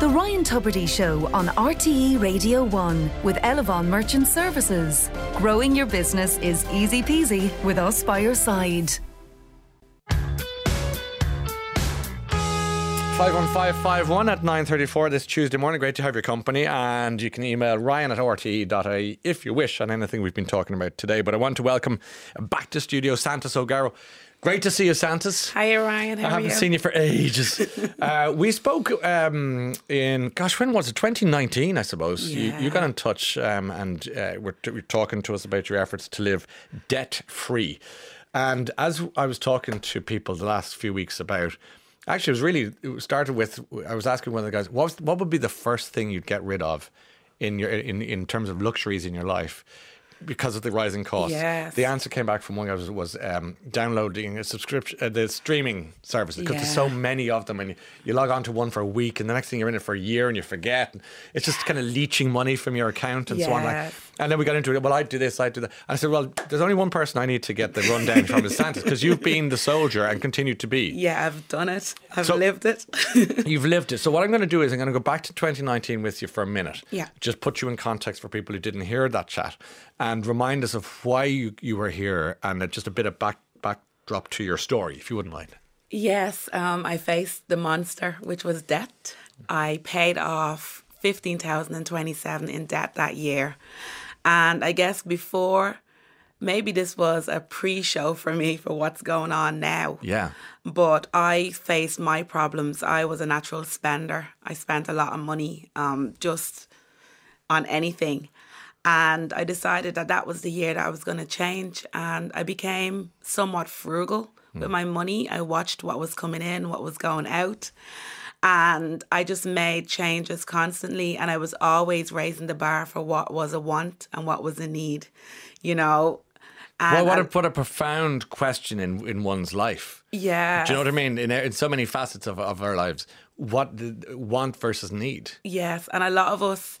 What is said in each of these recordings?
The Ryan Tubridy Show on RTE Radio 1 with Elevon Merchant Services. Growing your business is easy peasy with us by your side. 51551 at 9:34 this Tuesday morning. Great to have your company, and you can email ryan@rte.ie if you wish on anything we've been talking about today. But I want to welcome back to studio Shantis O'Garro. Great to see you, Shantis. Hi, Ryan. How are you? I haven't seen you for ages. We spoke in, gosh, when was it? 2019, I suppose. Yeah. You got in touch and were talking to us about your efforts to live debt-free. And as I was talking to people the last few weeks about, actually, I was asking one of the guys, what would be the first thing you'd get rid of in terms of luxuries in your life because of the rising costs? Yes. The answer came back from one guy was downloading a subscription, the streaming services, because there's so many of them, and you log on to one for a week, and the next thing you're in it for a year, and you forget. And it's just kind of leeching money from your account and so on. Like, and then we got into it. Well, I'd do this, I'd do that. And I said, well, there's only one person I need to get the rundown from is Shantis, because you've been the soldier and continue to be. Yeah, I've done it. I've lived it. You've lived it. So what I'm going to do is I'm going to go back to 2019 with you for a minute. Yeah. Just put you in context for people who didn't hear that chat, and remind us of why you were here, and just a bit of backdrop to your story, if you wouldn't mind. Yes, I faced the monster, which was debt. I paid off $15,027 in debt that year. And I guess before, maybe this was a pre-show for me for what's going on now. Yeah. But I faced my problems. I was a natural spender. I spent a lot of money just on anything. And I decided that was the year that I was going to change. And I became somewhat frugal with my money. I watched what was coming in, what was going out. And I just made changes constantly, and I was always raising the bar for what was a want and what was a need, you know. And well, what a profound question in one's life. Yeah. Do you know what I mean? In so many facets of our lives, what want versus need. Yes, and a lot of us,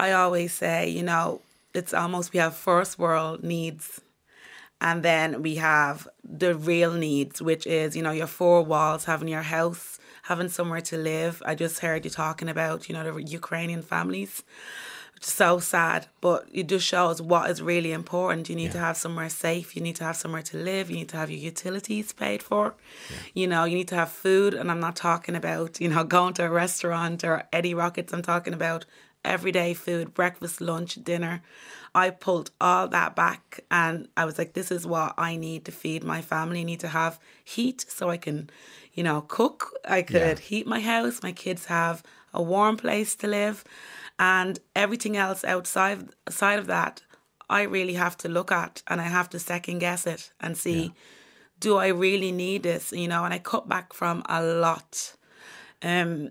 I always say, you know, it's almost we have first world needs. And then we have the real needs, which is, you know, your four walls, having your house, having somewhere to live. I just heard you talking about, you know, the Ukrainian families. It's so sad, but it just shows what is really important. You need to have somewhere safe. You need to have somewhere to live. You need to have your utilities paid for. Yeah. You know, you need to have food. And I'm not talking about, you know, going to a restaurant or Eddie Rockets. I'm talking about everyday food, breakfast, lunch, dinner. I pulled all that back, and I was like, this is what I need to feed my family. I need to have heat so I can, you know, cook. I could heat my house. My kids have a warm place to live, and everything else outside of that, I really have to look at, and I have to second guess it and see, do I really need this? You know, and I cut back from a lot.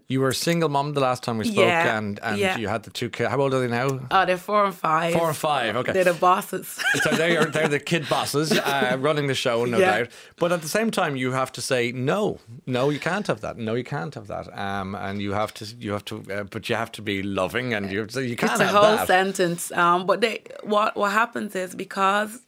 You were a single mum the last time we spoke, and you had the two kids. How old are they now? Oh, they're 4 and 5. 4 and 5, okay. They're the bosses. So they're the kid bosses running the show, no doubt. But at the same time, you have to say no, you can't have that. No, you can't have that. And but you have to be loving, and you have to say you can't have that. It's a whole sentence. But what happens is, because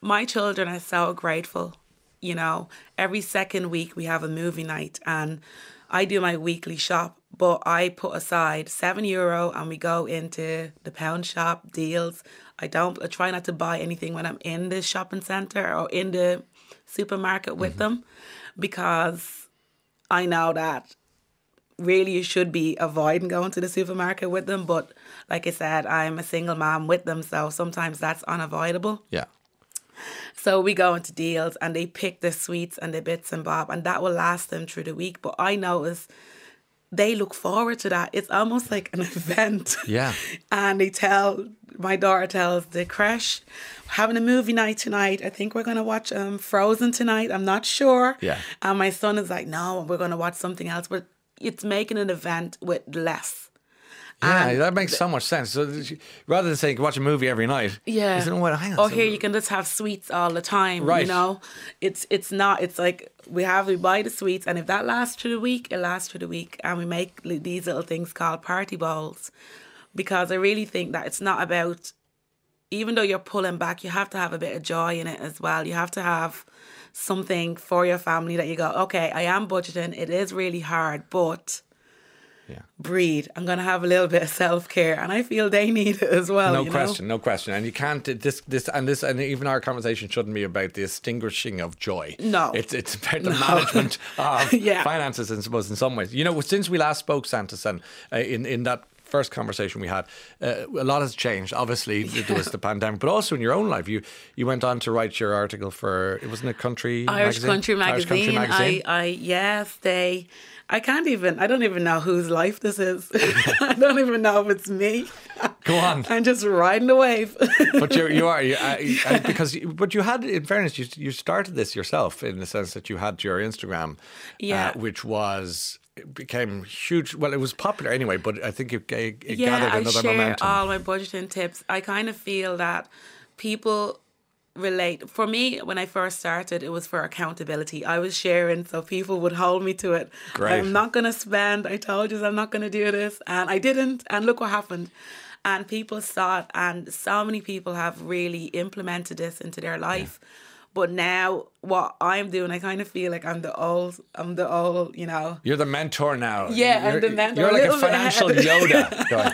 my children are so grateful. You know, every second week we have a movie night, and I do my weekly shop, but I put aside €7 and we go into the pound shop deals. I try not to buy anything when I'm in the shopping centre or in the supermarket with them, because I know that really you should be avoiding going to the supermarket with them. But like I said, I'm a single mom with them, so sometimes that's unavoidable. Yeah. So we go into deals, and they pick the sweets and the bits and bob, and that will last them through the week. But I notice they look forward to that. It's almost like an event. Yeah. And my daughter tells the creche, having a movie night tonight. I think we're going to watch Frozen tonight. I'm not sure. Yeah. And my son is like, no, we're going to watch something else. But it's making an event with less. Yeah, that makes so much sense. So rather than saying watch a movie every night, you say, well, hang on. Or here you can just have sweets all the time. Right. You know, it's not. It's like we buy the sweets, and if that lasts through the week, it lasts through the week, and we make these little things called party bowls, because I really think that it's not about, even though you're pulling back, you have to have a bit of joy in it as well. You have to have something for your family that you go, okay, I am budgeting. It is really hard, but Yeah. Breathe. I'm going to have a little bit of self-care, and I feel they need it as well. No question. And you can't and even our conversation shouldn't be about the extinguishing of joy. No, it's about the management of finances, I suppose, in some ways. You know, since we last spoke, Shantis, and in that first conversation we had, a lot has changed. Obviously, there was the pandemic, but also in your own life, you went on to write your article for, wasn't it Country Magazine? Irish Country Magazine. I can't even, I don't even know whose life this is. I don't even know if it's me. Go on. I'm just riding the wave. But you had, in fairness, you started this yourself, in the sense that you had your Instagram, which was... It became huge. Well, it was popular anyway, but I think it gathered another momentum. Yeah, I share all my budgeting tips. I kind of feel that people relate. For me, when I first started, it was for accountability. I was sharing so people would hold me to it. Great. I'm not going to spend. I told you I'm not going to do this. And I didn't. And look what happened. And people saw it. And so many people have really implemented this into their life. Yeah. But now what I'm doing, I kind of feel like I'm the old, you know. You're the mentor now. Yeah, I'm the mentor. You're like a financial Yoda. Going,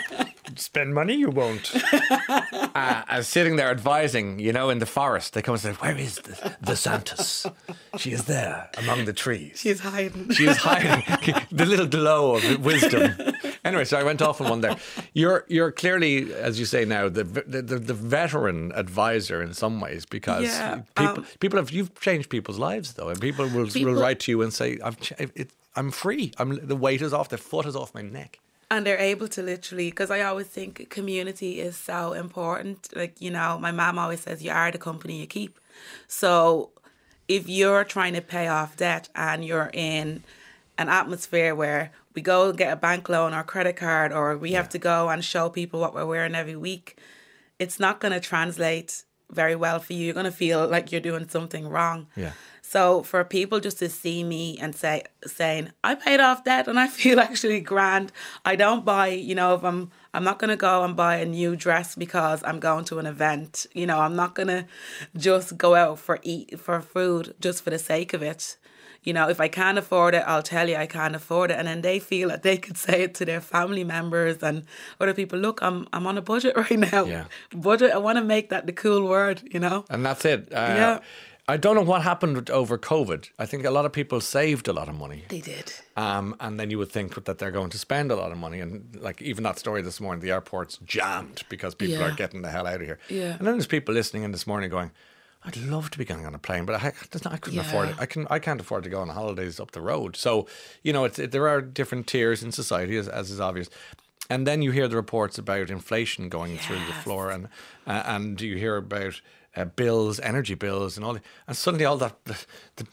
spend money, you won't. I'm sitting there advising, you know, in the forest. They come and say, where is the Shantis? She is there among the trees. She's hiding. The little glow of wisdom. Anyway, so I went off on one there. You're clearly, as you say now, the veteran advisor in some ways, because you've changed people's lives though, and people will write to you and say, I'm free. The weight is off. The foot is off my neck. And they're able to literally, because I always think community is so important. Like, you know, my mom always says, you are the company you keep. So if you're trying to pay off debt and you're in an atmosphere where we go get a bank loan or credit card, or we have to go and show people what we're wearing every week, it's not going to translate very well for you. You're going to feel like you're doing something wrong. Yeah. So for people just to see me and saying, I paid off debt and I feel actually grand. I don't buy, you know, if I'm not going to go and buy a new dress because I'm going to an event. You know, I'm not going to just go out for food just for the sake of it. You know, if I can't afford it, I'll tell you I can't afford it. And then they feel that they could say it to their family members and other people. Look, I'm on a budget right now. Yeah. Budget, I want to make that the cool word, you know. And that's it. Yeah. I don't know what happened over COVID. I think a lot of people saved a lot of money. They did. And then you would think that they're going to spend a lot of money. And like even that story this morning, the airport's jammed because people are getting the hell out of here. Yeah. And then there's people listening in this morning going, I'd love to be going on a plane, but I couldn't afford it. I can't afford to go on holidays up the road. So, you know, there are different tiers in society, as is obvious. And then you hear the reports about inflation going through the floor, and you hear about bills, energy bills, and all that. And suddenly all that the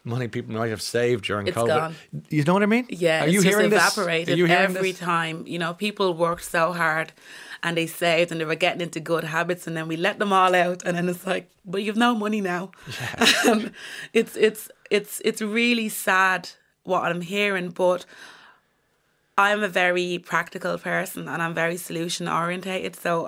money people might have saved during COVID, gone. You know what I mean? Yeah, it's just evaporated every time. You know, people worked so hard and they saved and they were getting into good habits, and then we let them all out, and then it's like, but you've no money now. Yeah. It's really sad what I'm hearing, but I'm a very practical person and I'm very solution orientated. So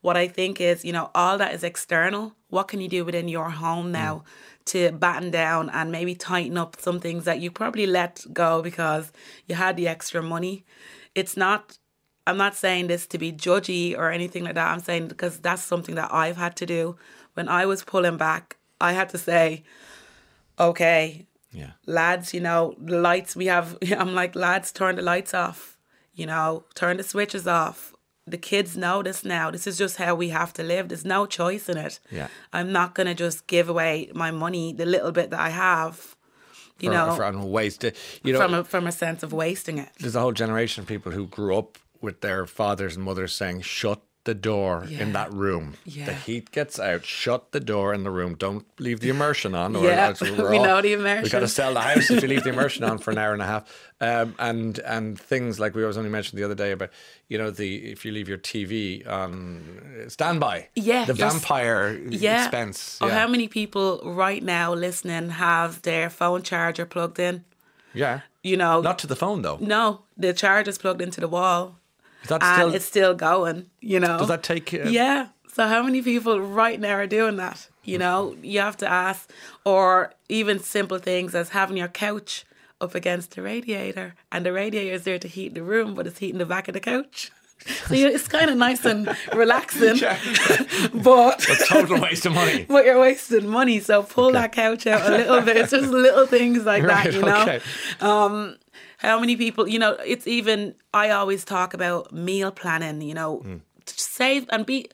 what I think is, you know, all that is external. What can you do within your home now to batten down and maybe tighten up some things that you probably let go because you had the extra money? It's not, I'm not saying this to be judgy or anything like that. I'm saying because that's something that I've had to do. When I was pulling back, I had to say, okay, lads, you know, the lights we have, I'm like, lads, turn the lights off, you know, turn the switches off. The kids know this now. This is just how we have to live. There's no choice in it. Yeah. I'm not going to just give away my money, the little bit that I have, from a sense of wasting it. There's a whole generation of people who grew up with their fathers and mothers saying, shut the door in that room. Yeah. The heat gets out. Shut the door in the room. Don't leave the immersion on. We know the immersion. We've got to sell the house if you leave the immersion on for an hour and a half. And things like we only mentioned the other day about, you know, if you leave your TV on standby. Yeah. The vampire expense. Yeah. Or how many people right now listening have their phone charger plugged in? Yeah. You know. Not to the phone though. No. The charger's plugged into the wall. It's still going, you know. Does that take... Yeah. So how many people right now are doing that? You know, you have to ask. Or even simple things as having your couch up against the radiator, and the radiator is there to heat the room, but it's heating the back of the couch. So it's kind of nice and relaxing, yeah. But a total waste of money. But you're wasting money, so pull that couch out a little bit. It's just little things like that, you know. Okay. How many people, you know? It's even. I always talk about meal planning. You know, save and be.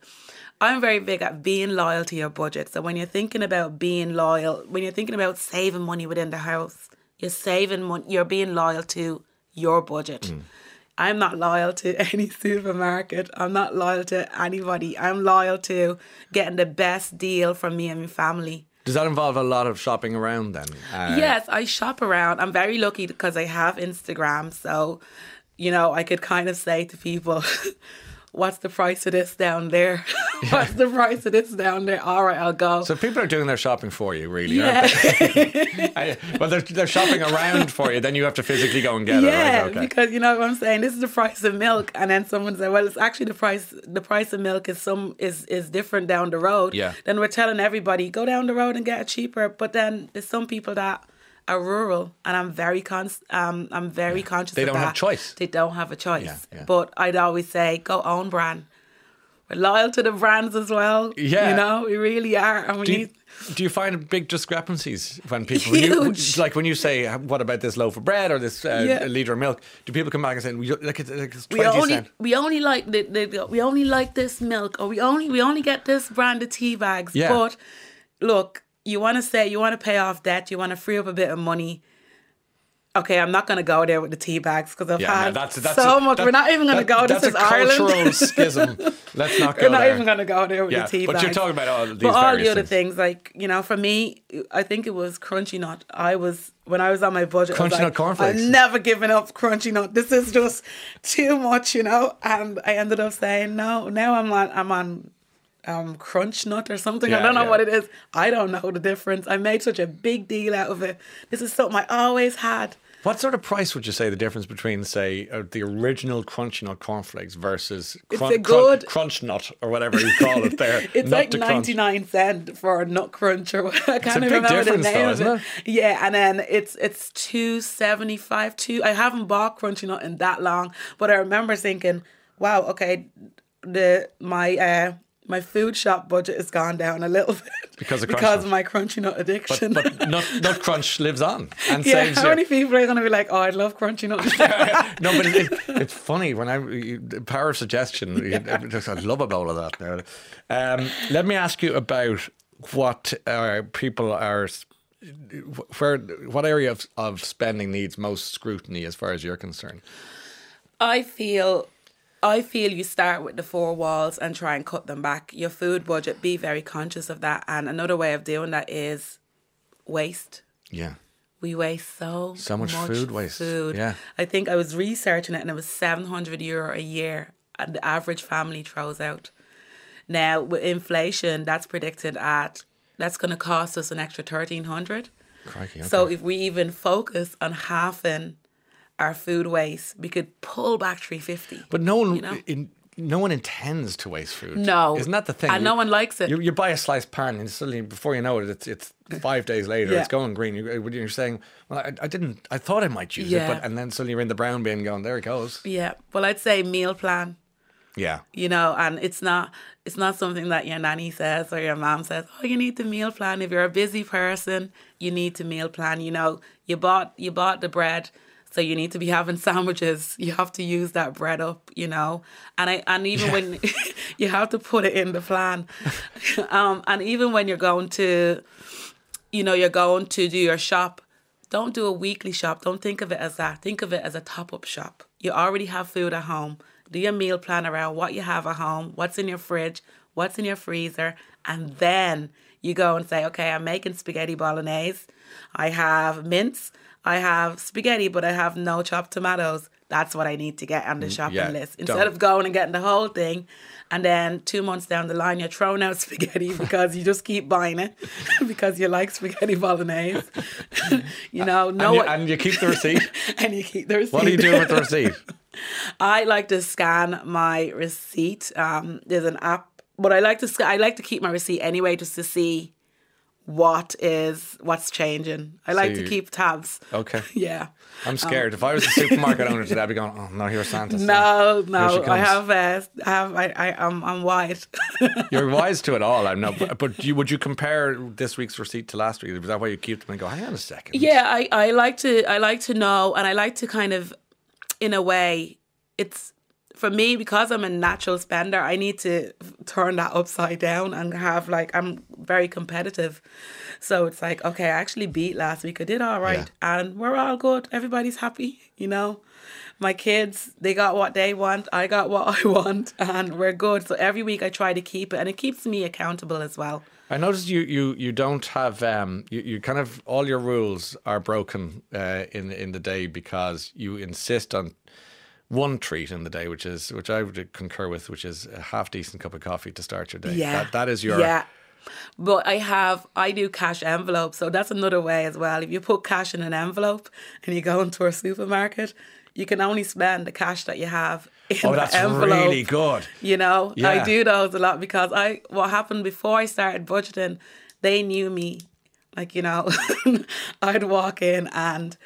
I'm very big at being loyal to your budget. So when you're thinking about being loyal, when you're thinking about saving money within the house, you're saving money. You're being loyal to your budget. Mm. I'm not loyal to any supermarket. I'm not loyal to anybody. I'm loyal to getting the best deal from me and my family. Does that involve a lot of shopping around then? Yes, I shop around. I'm very lucky because I have Instagram. So, you know, I could kind of say to people, what's the price of this down there? What's the price of this down there? All right, I'll go. So people are doing their shopping for you, really, aren't they? Well, they're shopping around for you. Then you have to physically go and get it. Right? Okay. Because you know what I'm saying? This is the price of milk. And then someone said, well, it's actually the price of milk is different down the road. Yeah. Then we're telling everybody, go down the road and get it cheaper. But then there's some people that are rural, and I'm very conscious of that. They don't have a choice. They don't have a choice. Yeah. But I'd always say, go own brand. We're loyal to the brands as well. Yeah. You know, we really are. And do you find big discrepancies when people... Huge. Like when you say, what about this loaf of bread or this litre of milk? Do people come back and say, it's 20 cents? We only like this milk, or we only get this brand of tea bags. Yeah. But look, you want to pay off debt, you want to free up a bit of money. Okay, I'm not going to go there with the tea bags because I've had so much. We're not even going to go. This is Ireland. That's a cultural schism. Let's not go there. We're not even going to go there with the tea bags. But you're talking about all these things. Like, you know, for me, I think it was Crunchy Nut. When I was on my budget, Crunchy Nut cornflakes. I'm never giving up Crunchy Nut. This is just too much, you know. And I ended up saying, no, now I'm on Crunch Nut or something. I don't know what it is. I don't know the difference. I made such a big deal out of it. This is something I always had. What sort of price would you say the difference between, say, the original Crunchy Nut cornflakes versus Crunch Nut or whatever you call it there? It's like 99 cents for a Nut Crunch or I can't even remember the name of it. Yeah, and then it's $2.75. I haven't bought Crunchy Nut in that long, but I remember thinking, wow, okay, my food shop budget has gone down a little bit because of my Crunchy Nut addiction. But Nut Crunch lives on and saves you. How many people are going to be like, oh, I love Crunchy Nut? No, but it's funny. The power of suggestion, I love a bowl of that now. Let me ask you about what area of spending needs most scrutiny as far as you're concerned. I feel you start with the four walls and try and cut them back. Your food budget, be very conscious of that. And another way of doing that is waste. Yeah. We waste so much food waste. Yeah. I think I was researching it and it was €700 a year and the average family throws out. Now, with inflation, that's predicted that's going to cost us an extra €1,300. Crikey, okay. So if we even focus on halving our food waste, we could pull back $3.50. But no one intends to waste food. No, isn't that the thing? And no one likes it. You buy a sliced pan, and suddenly, before you know it, it's 5 days later. Yeah. It's going green. You're saying, "Well, I didn't. I thought I might use it," but and then suddenly you're in the brown bin, going, "There it goes." Yeah. Well, I'd say meal plan. Yeah. You know, and it's not something that your nanny says or your mom says, oh, you need to meal plan. If you're a busy person, you need to meal plan. You know, you bought the bread. So you need to be having sandwiches. You have to use that bread up, you know. And even when you have to put it in the plan. And even when you're going to do your shop, don't do a weekly shop. Don't think of it as that. Think of it as a top-up shop. You already have food at home. Do your meal plan around what you have at home, what's in your fridge, what's in your freezer, and then you go and say, okay, I'm making spaghetti bolognese. I have mince. I have spaghetti, but I have no chopped tomatoes. That's what I need to get on the shopping list. Instead of going and getting the whole thing, and then 2 months down the line, you're throwing out spaghetti because you just keep buying it because you like spaghetti bolognese. And you keep the receipt? And you keep the receipt. What do you do with the receipt? I like to scan my receipt. There's an app, but I like to keep my receipt anyway just to see what's changing. I like to keep tabs. Okay. Yeah. I'm scared. If I was a supermarket owner today, I'd be going, oh no, here's Shantis. No, I'm wise. You're wise to it all. I'm not. But would you compare this week's receipt to last week? Was that why you keep them and go, hang on a second? Yeah, I like to know, and I like to kind of, in a way, it's for me, because I'm a natural spender, I need to turn that upside down and have, like, I'm very competitive. So it's like, okay, I actually beat last week. I did all right. Yeah. And we're all good. Everybody's happy, you know. My kids, they got what they want. I got what I want. And we're good. So every week I try to keep it. And it keeps me accountable as well. I noticed you don't have, you kind of, all your rules are broken in the day, because you insist on one treat in the day, which I would concur with, which is a half decent cup of coffee to start your day. Yeah. That is your... Yeah. But I do cash envelopes. So that's another way as well. If you put cash in an envelope and you go into a supermarket, you can only spend the cash that you have in the envelope. Oh, that's really good. You know, yeah. I do those a lot, because what happened before I started budgeting, they knew me. Like, you know, I'd walk in and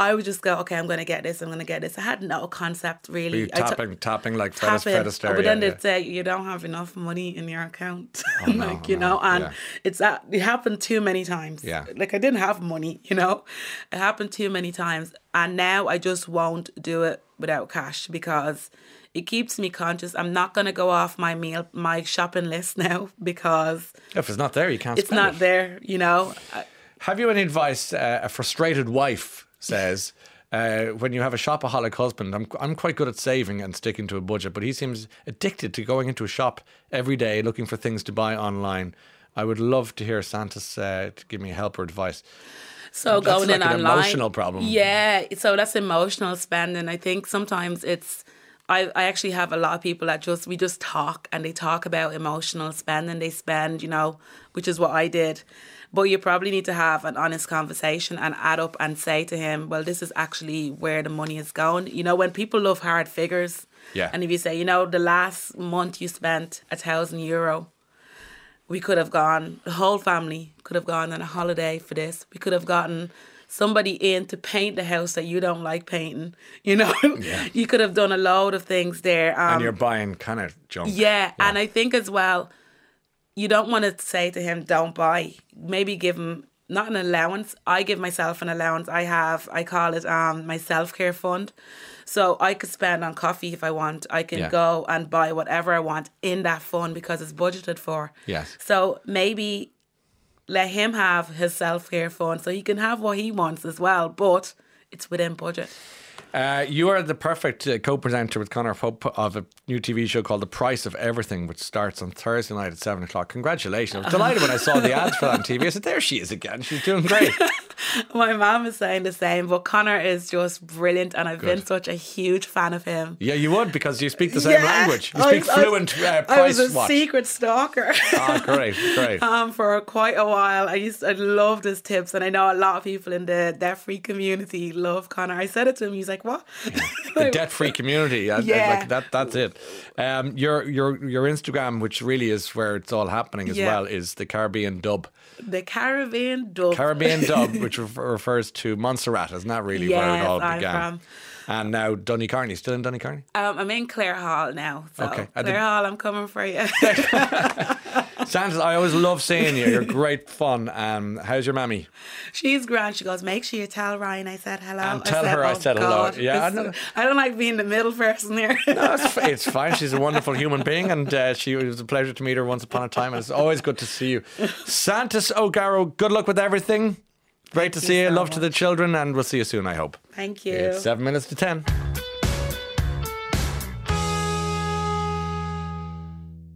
I would just go, okay, I'm going to get this, I'm going to get this. I had no concept, really. Tapping like Fred Astaire. But then they'd say, you don't have enough money in your account. Oh, like, no, you know, and it happened too many times. Yeah. Like, I didn't have money, you know. It happened too many times. And now I just won't do it without cash, because it keeps me conscious. I'm not going to go off my shopping list now, because... If it's not there, you can't spend it. It's not there, you know. Have you any advice, a frustrated wife says, when you have a shopaholic husband, I'm quite good at saving and sticking to a budget, but he seems addicted to going into a shop every day looking for things to buy online. I would love to hear Shantis to give me help or advice. So that's going like in an online, emotional problem. Yeah, so that's emotional spending. I think sometimes it's. I actually have a lot of people that we just talk, and they talk about emotional spending. They spend, you know, which is what I did. But you probably need to have an honest conversation and add up and say to him, well, this is actually where the money is going. You know, when people love hard figures, yeah. And if you say, you know, the last month you spent €1,000, we could have gone, the whole family could have gone on a holiday for this. We could have gotten somebody in to paint the house that you don't like painting, you know. Yeah. You could have done a load of things there. And you're buying kind of junk. Yeah, and I think as well, you don't want to say to him, don't buy. Maybe give him, not an allowance. I give myself an allowance. I call it my self-care fund. So I could spend on coffee if I want. I can go and buy whatever I want in that fund, because it's budgeted for. Yes. So maybe let him have his self-care fund, so he can have what he wants as well, but it's within budget. You are the perfect co-presenter with Connor of a new TV show called The Price of Everything, which starts on Thursday night at 7 o'clock. Congratulations. I was delighted when I saw the ads for that on TV. I said, there she is again. She's doing great. My mum is saying the same, but Connor is just brilliant, and I've been such a huge fan of him. Yeah, you would, because you speak the same language. You speak fluent price. I was a secret stalker. Great. For quite a while. I loved his tips, and I know a lot of people in the debt-free community love Connor. I said it to him, he's like, what? Yeah. The debt-free community. That's it. Your Instagram, which really is where it's all happening as well, is the Caribbean Dub. Which refers to Montserrat, isn't that really where it all began? I'm from. And now Donnycarney, still in Donnycarney? I'm in Clare Hall now. So okay. Clare Hall, I'm coming for you. Shantis, I always love seeing you. You're great fun. How's your mammy? She's grand. She goes, make sure you tell Ryan I said hello. And I said hello. Yeah, I don't like being the middle person here. No, it's fine. She's a wonderful human being, and it was a pleasure to meet her once upon a time. And it's always good to see you. Shantis O'Garro, good luck with everything. Great to see you. Love to the children, and we'll see you soon, I hope. Thank you. It's 7 minutes to 10.